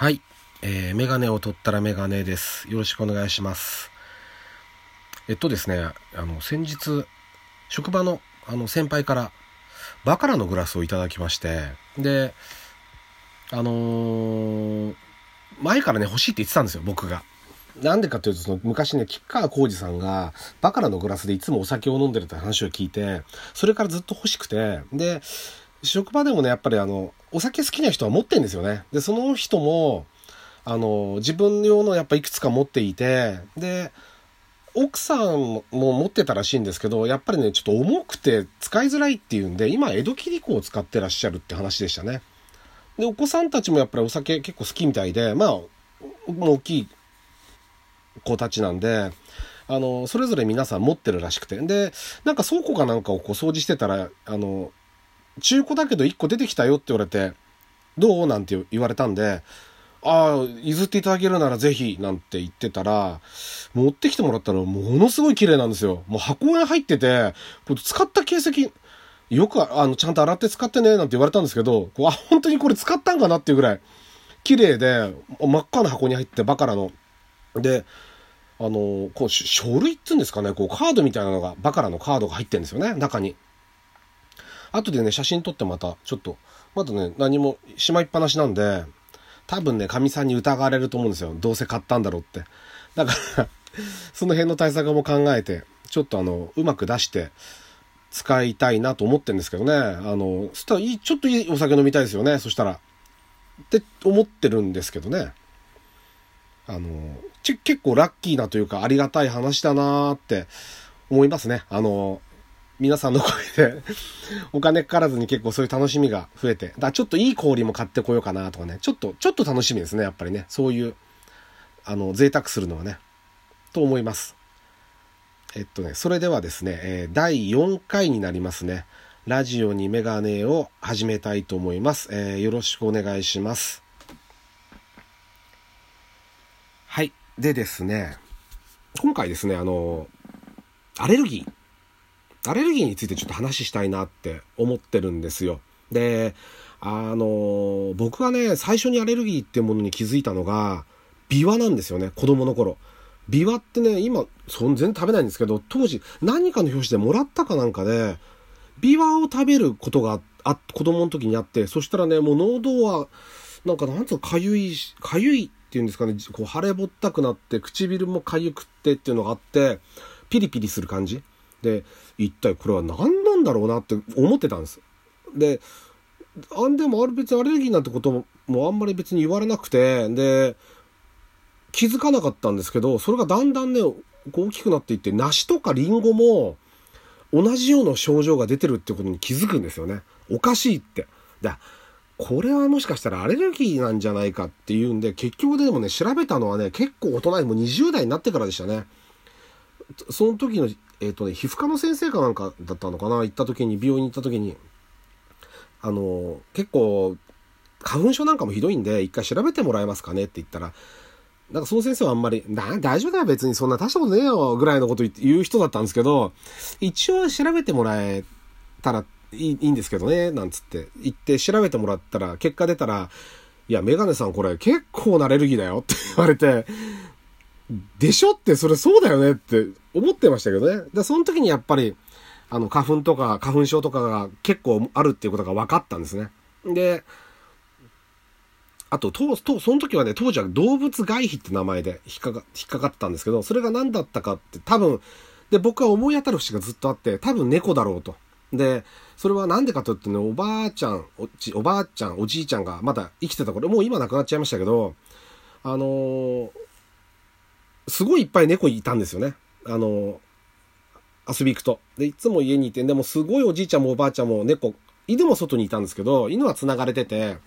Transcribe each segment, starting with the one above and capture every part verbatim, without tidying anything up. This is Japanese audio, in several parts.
はい、えー、メガネを取ったらメガネです。よろしくお願いします。えっとですねあの先日職場のあの先輩からバカラのグラスをいただきまして、であのー、前からね欲しいって言ってたんですよ、僕が。なんでかというと、その昔ね、吉川晃司さんがバカラのグラスでいつもお酒を飲んでるって話を聞いて、それからずっと欲しくて、で職場でもね、やっぱりあのお酒好きな人は持ってるんですよね。でその人もあの自分用のやっぱいくつか持っていて、で奥さんも持ってたらしいんですけど、やっぱりねちょっと重くて使いづらいっていうんで、今江戸切子を使ってらっしゃるって話でしたね。でお子さんたちもやっぱりお酒結構好きみたいで、まあ大きい子たちなんで、あのそれぞれ皆さん持ってるらしくて、でなんか倉庫かなんかをこう掃除してたら、あの中古だけどいっこ出てきたよって言われて、どうなんて言われたんで、ああ譲っていただけるならぜひなんて言ってたら、持ってきてもらったらものすごい綺麗なんですよ。もう箱に入ってて、こう使った形跡よくあのちゃんと洗って使ってねなんて言われたんですけど、こうあ本当にこれ使ったんかなっていうぐらい綺麗で、真っ赤な箱に入ってバカラので、あのこう書類っていうんですかね、こうカードみたいなのが、バカラのカードが入ってるんですよね、中に。後でね写真撮ってまたちょっと、まだね何もしまいっぱなしなんで、多分ねかみさんに疑われると思うんですよ、どうせ買ったんだろうって。だからその辺の対策も考えて、ちょっとあのうまく出して使いたいなと思ってるんですけどね。あのそしたらいい、ちょっといいお酒飲みたいですよね、そしたらって思ってるんですけどね。あのち結構ラッキーなというか、ありがたい話だなーって思いますね。あの皆さんの声でお金かからずに結構そういう楽しみが増えて、だちょっといい氷も買ってこようかなとかね、ちょっとちょっと楽しみですね、やっぱりね。そういうあの贅沢するのはねと思います。えっとねそれではですね、えー、だいよんかいになりますね、ラジオにメガネを始めたいと思います。えー、よろしくお願いします。はい、でですね、今回ですね、あのアレルギーアレルギーについてちょっと話したいなって思ってるんですよ。で、あの、僕はね、最初にアレルギーっていうものに気づいたのが、ビワなんですよね、子供の頃。ビワってね、今、全然食べないんですけど、当時、何かの表紙でもらったかなんかで、ビワを食べることが、あ、子供の時にあって、そしたらね、もう脳道は、なんか、なんつうの、かゆい、かゆいっていうんですかね、こう腫れぼったくなって、唇もかゆくってっていうのがあって、ピリピリする感じ。で一体これは何なんだろうなって思ってたんです。であんでもあれ別にアレルギーなんてこともあんまり別に言われなくて、で気づかなかったんですけど、それがだんだんね大きくなっていって、梨とかリンゴも同じような症状が出てるってことに気づくんですよね。おかしいって、でこれはもしかしたらアレルギーなんじゃないかっていうんで、結局でもね調べたのはね、結構大人にもにじゅうだいになってからでしたね。その時のえーとね、皮膚科の先生かなんかだったのかな、行った時に、病院に行った時に、あの結構花粉症なんかもひどいんで一回調べてもらえますかねって言ったら、なんかその先生はあんまり大丈夫だよ別にそんな大したことねえよぐらいのこと言う人だったんですけど、一応調べてもらえたらいい、いいんですけどねなんつって言って調べてもらったら、結果出たら、いやメガネさんこれ結構なアレルギーだよって言われて、でしょって、それそうだよねって思ってましたけどね。でその時にやっぱりあの花粉とか花粉症とかが結構あるっていうことが分かったんですね。であとととその時はね、当時は動物外皮って名前で引っかか、引っかかってたんですけど、それが何だったかって多分で僕は思い当たる節がずっとあって、多分猫だろうと。でそれはなんでかというとね、おばあちゃん お, ちおばあちゃんおじいちゃんがまだ生きてた頃、もう今亡くなっちゃいましたけど、あのーすごいいっぱい猫いたんですよね。あの遊び行くとでいつも家にいて、でもすごいおじいちゃんもおばあちゃんも猫、犬も外にいたんですけど、犬は繋がれてて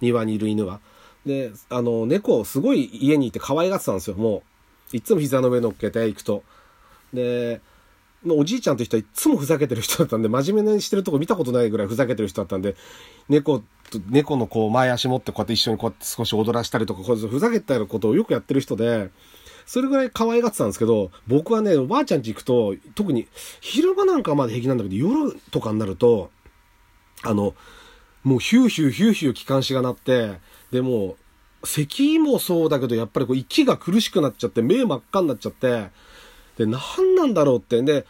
庭にいる犬は、であの猫をすごい家にいて可愛がってたんですよ。もういつも膝の上乗っけて行くと、でもうおじいちゃんという人はいつもふざけてる人だったんで、真面目にしてるとこ見たことないぐらいふざけてる人だったんで、猫と猫のこう前足持ってこうやって一緒にこうやって少し踊らしたりとか、こうふざけたようなことをよくやってる人で、それぐらい可愛がってたんですけど、僕はねおばあちゃん家行くと、特に昼間なんかまで平気なんだけど、夜とかになるとあのもうヒューヒューヒューヒュー気管支が鳴って、でもう咳もそうだけど、やっぱりこう息が苦しくなっちゃって、目真っ赤になっちゃって、で、何なんだろうって。で、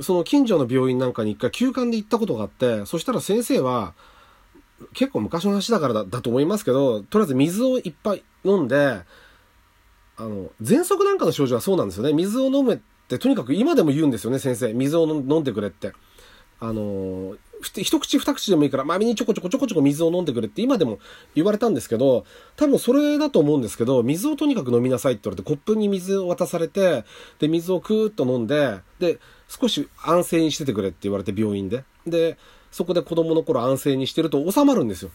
その近所の病院なんかに一回休館で行ったことがあって、そしたら先生は、結構昔の話だから だ, だと思いますけど、とりあえず水をいっぱい飲んで、あの、喘息なんかの症状はそうなんですよね。水を飲むって、とにかく今でも言うんですよね、先生。水を飲んでくれって。あの、一口二口でもいいから、まみにちょこちょこちょこちょこ水を飲んでくれって今でも言われたんですけど、多分それだと思うんですけど、水をとにかく飲みなさいって言われて、コップに水を渡されて、で、水をクーッと飲んで、で、少し安静にしててくれって言われて、病院で。で、そこで子供の頃安静にしてると収まるんですよ。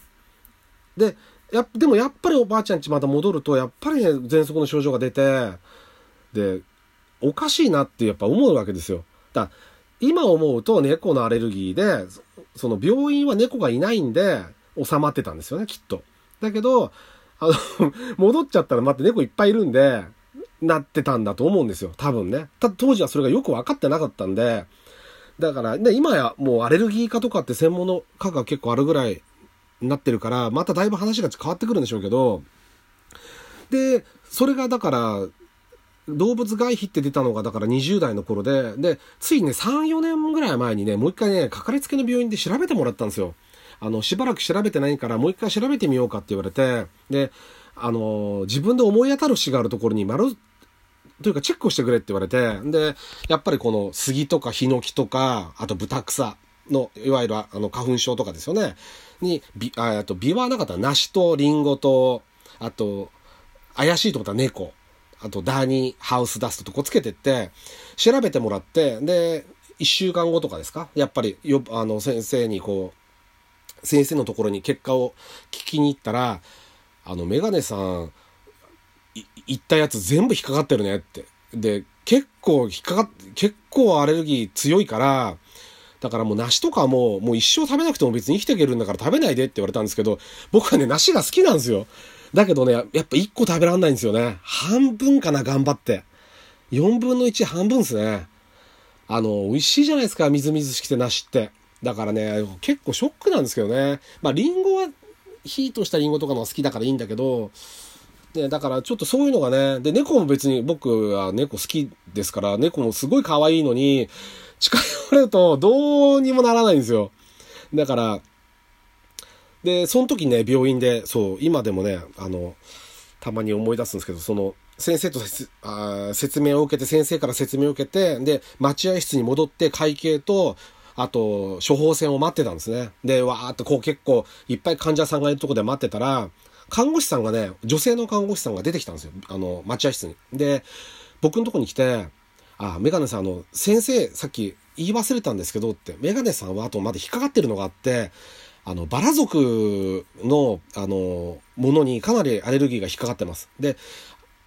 で、や、でもやっぱりおばあちゃん家また戻ると、やっぱりね、喘息の症状が出て、で、おかしいなってやっぱ思うわけですよ。だ今思うと猫のアレルギーで、その病院は猫がいないんで収まってたんですよね、きっと。だけど、あの、戻っちゃったら待って猫いっぱいいるんで、なってたんだと思うんですよ、多分ね。ただ当時はそれがよく分かってなかったんで、だから、ね、今やもうアレルギー科とかって専門の科が結構あるぐらいになってるから、まただいぶ話が変わってくるんでしょうけど、で、それがだから、動物外皮って出たのがだからにじゅう代の頃で、で、ついね、さん、よねんぐらい前にね、もう一回ね、かかりつけの病院で調べてもらったんですよ。あの、しばらく調べてないから、もう一回調べてみようかって言われて、で、あの、自分で思い当たる節があるところに丸、というかチェックをしてくれって言われて、で、やっぱりこの杉とかヒノキとか、あとブタクサの、いわゆるあの、花粉症とかですよね、に、び、あ、あと、ビワなかったら梨とリンゴと、あと、怪しいと思ったら猫。あと、ダーニーハウスダストとこつけてって、調べてもらって、で、一週間後とかですか？やっぱりよ、あの、先生にこう、先生のところに結果を聞きに行ったら、あの、メガネさん、言ったやつ全部引っかかってるねって。で、結構引っかかっ、結構アレルギー強いから、だからもう梨とかも、もう一生食べなくても別に生きていけるんだから食べないでって言われたんですけど、僕はね、梨が好きなんですよ。だけどね、やっぱ一個食べらんないんですよね。半分かな、頑張って。よんぶんのいち半分ですね。あの、美味しいじゃないですか、みずみずしくて梨って。だからね、結構ショックなんですけどね。まあ、リンゴは、ヒートしたリンゴとかのが好きだからいいんだけど、ね、だからちょっとそういうのがね、で、猫も別に、僕は猫好きですから、猫もすごい可愛いのに、近寄るとどうにもならないんですよ。だから、で、その時ね、病院で、そう、今でもね、あの、たまに思い出すんですけど、その、先生とあ説明を受けて、先生から説明を受けて、で、待合室に戻って会計と、あと、処方箋を待ってたんですね。で、わーっとこう結構、いっぱい患者さんがいるとこで待ってたら、看護師さんがね、女性の看護師さんが出てきたんですよ。あの、待合室に。で、僕のとこに来て、あ、メガネさん、あの、先生、さっき言い忘れたんですけどって、メガネさんはあとまだ引っかかってるのがあって、あの、バラ族の、あの、ものにかなりアレルギーが引っかかってます。で、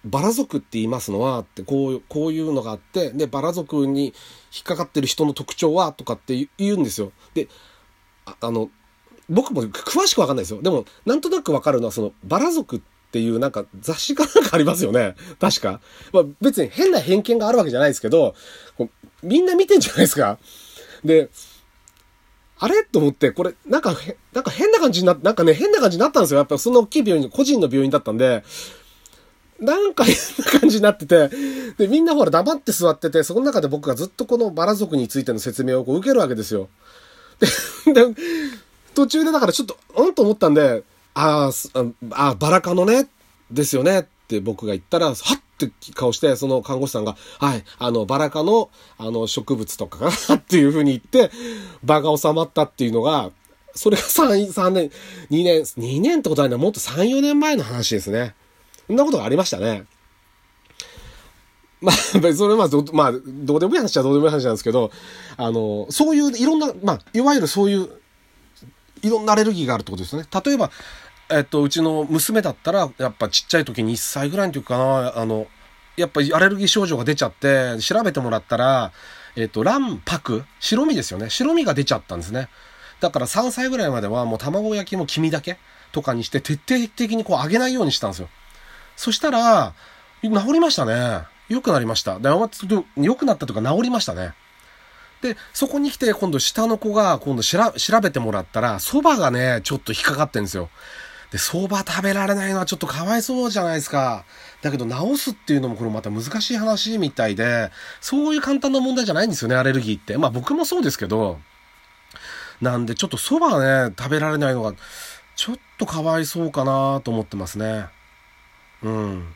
バラ族って言いますのは、って、こう、こういうのがあって、で、バラ族に引っかかってる人の特徴は、とかって言うんですよ。で、あ、あの、僕も詳しくわかんないですよ。でも、なんとなくわかるのは、その、バラ族っていうなんか雑誌かなんかありますよね。確か。まあ、別に変な偏見があるわけじゃないですけど、みんな見てんじゃないですか。で、あれと思って、これ、なんか、なんか変な感じにな、なんかね、変な感じになったんですよ。やっぱそんな大きい病院、個人の病院だったんで、なんか変な感じになってて、で、みんなほら黙って座ってて、その中で僕がずっとこのバラ族についての説明をこう受けるわけですよ。で、で途中でだからちょっと、うんと思ったんで、あー、あー、バラ科のね、ですよねって僕が言ったら、はっって顔して、その看護師さんが、はい、あの、バラ科の、あの、植物とかかなっていう風に言って、場が収まったっていうのが、それが3、3年、にねん、にねんってことはね、もっとさん、よねんまえの話ですね。そんなことがありましたね。まあ、それはまあ、ど、まあ、どうでもいい話はどうでもいい話なんですけど、あの、そういう、いろんな、まあ、いわゆるそういう、いろんなアレルギーがあるってことですね。例えば、えっと、うちの娘だったら、やっぱちっちゃい時にいっさいぐらいの時かな、あの、やっぱアレルギー症状が出ちゃって、調べてもらったら、えっと、卵白、白身ですよね。白身が出ちゃったんですね。だからさんさいぐらいまではもう卵焼きも黄身だけとかにして、徹底的にこう揚げないようにしたんですよ。そしたら、治りましたね。良くなりました。良くなったというか治りましたね。で、そこに来て今度下の子が今度しら調べてもらったら、蕎麦がね、ちょっと引っかかってんですよ。で、蕎麦食べられないのはちょっとかわいそうじゃないですか。だけど治すっていうのもこれまた難しい話みたいで、そういう簡単な問題じゃないんですよね、アレルギーって。まあ僕もそうですけど、なんでちょっと蕎麦ね、食べられないのがちょっとかわいそうかなと思ってますね。うん。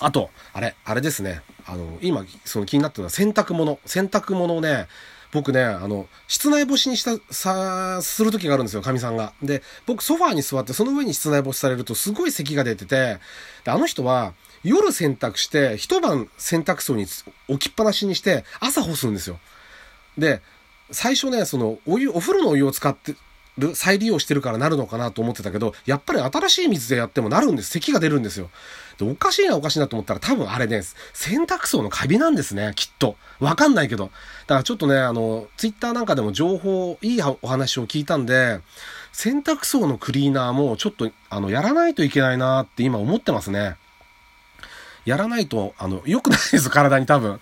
あと、あれ、あれですね。あの、今、その気になったのは洗濯物。洗濯物をね、僕ね、あの、室内干しにした、さ、する時があるんですよ、かみさんが。で、僕ソファーに座って、その上に室内干しされると、すごい咳が出てて、で、あの人は、夜洗濯して、一晩洗濯槽に置きっぱなしにして、朝干すんですよ。で、最初ね、その、お湯、お風呂のお湯を使ってる、再利用してるからなるのかなと思ってたけど、やっぱり新しい水でやってもなるんです。咳が出るんですよ。で、おかしいなおかしいなと思ったら、多分あれね、洗濯槽のカビなんですね、きっと。わかんないけど。だからちょっとね、あの、ツイッターなんかでも情報、いいお話を聞いたんで、洗濯槽のクリーナーもちょっと、あの、やらないといけないなって今思ってますね。やらないと、あの、良くないです、体に多分。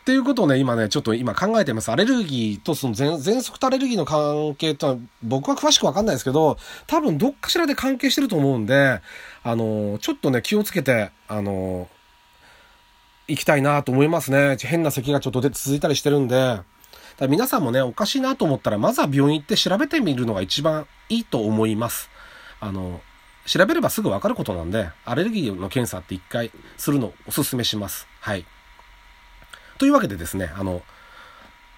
っていうことをね、今ね、ちょっと今考えてます。アレルギーとその喘息とアレルギーの関係とは、僕は詳しくわかんないですけど、多分どっかしらで関係してると思うんで、あの、ちょっとね、気をつけて、あの、行きたいなと思いますね。変な咳がちょっと出て続いたりしてるんで、だから皆さんもね、おかしいなと思ったら、まずは病院行って調べてみるのが一番いいと思います。あの、調べればすぐわかることなんで、アレルギーの検査って一回するのをお勧めします。はい。というわけでですね、あの、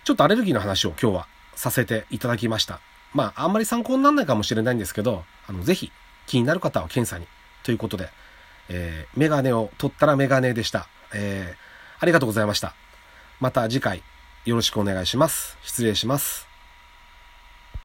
ちょっとアレルギーの話を今日はさせていただきました。まあ、あんまり参考にならないかもしれないんですけど、あの、ぜひ気になる方は検査に。ということで、えー、メガネを取ったらメガネでした。えー、ありがとうございました。また次回よろしくお願いします。失礼します。